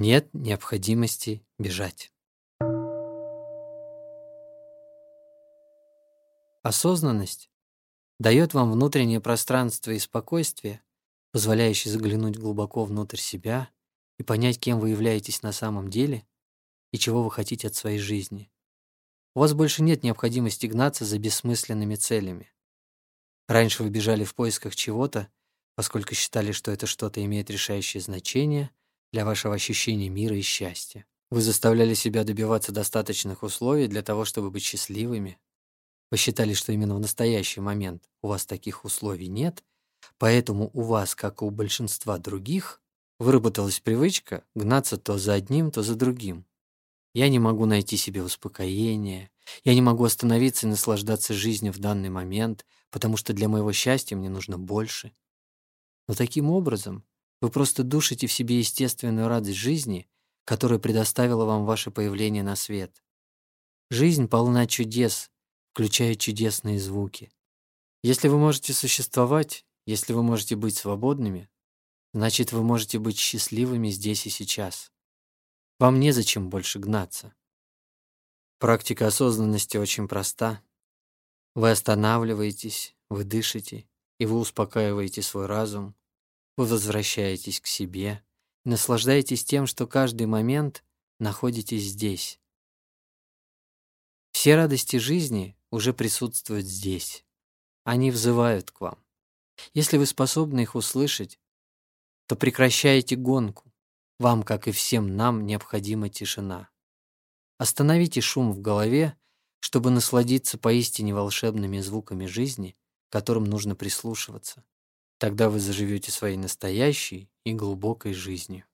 нет необходимости бежать. Осознанность дает вам внутреннее пространство и спокойствие, позволяющее заглянуть глубоко внутрь себя и понять, кем вы являетесь на самом деле и чего вы хотите от своей жизни. У вас больше нет необходимости гнаться за бессмысленными целями. Раньше вы бежали в поисках чего-то, поскольку считали, что это что-то имеет решающее значение для вашего ощущения мира и счастья. Вы заставляли себя добиваться достаточных условий для того, чтобы быть счастливыми. Вы считали, что именно в настоящий момент у вас таких условий нет, поэтому у вас, как и у большинства других, выработалась привычка гнаться то за одним, то за другим. Я не могу найти себе успокоение, я не могу остановиться и наслаждаться жизнью в данный момент, потому что для моего счастья мне нужно больше. Но таким образом вы просто душите в себе естественную радость жизни, которая предоставила вам ваше появление на свет. Жизнь полна чудес, включая чудесные звуки. Если вы можете существовать, если вы можете быть свободными, значит, вы можете быть счастливыми здесь и сейчас. Вам незачем больше гнаться. Практика осознанности очень проста. Вы останавливаетесь, вы дышите, и вы успокаиваете свой разум, вы возвращаетесь к себе, наслаждаетесь тем, что каждый момент находитесь здесь. Все радости жизни уже присутствуют здесь. Они взывают к вам. Если вы способны их услышать, то прекращайте гонку. Вам, как и всем нам, необходима тишина. Остановите шум в голове, чтобы насладиться поистине волшебными звуками жизни, к которым нужно прислушиваться. Тогда вы заживете своей настоящей и глубокой жизнью.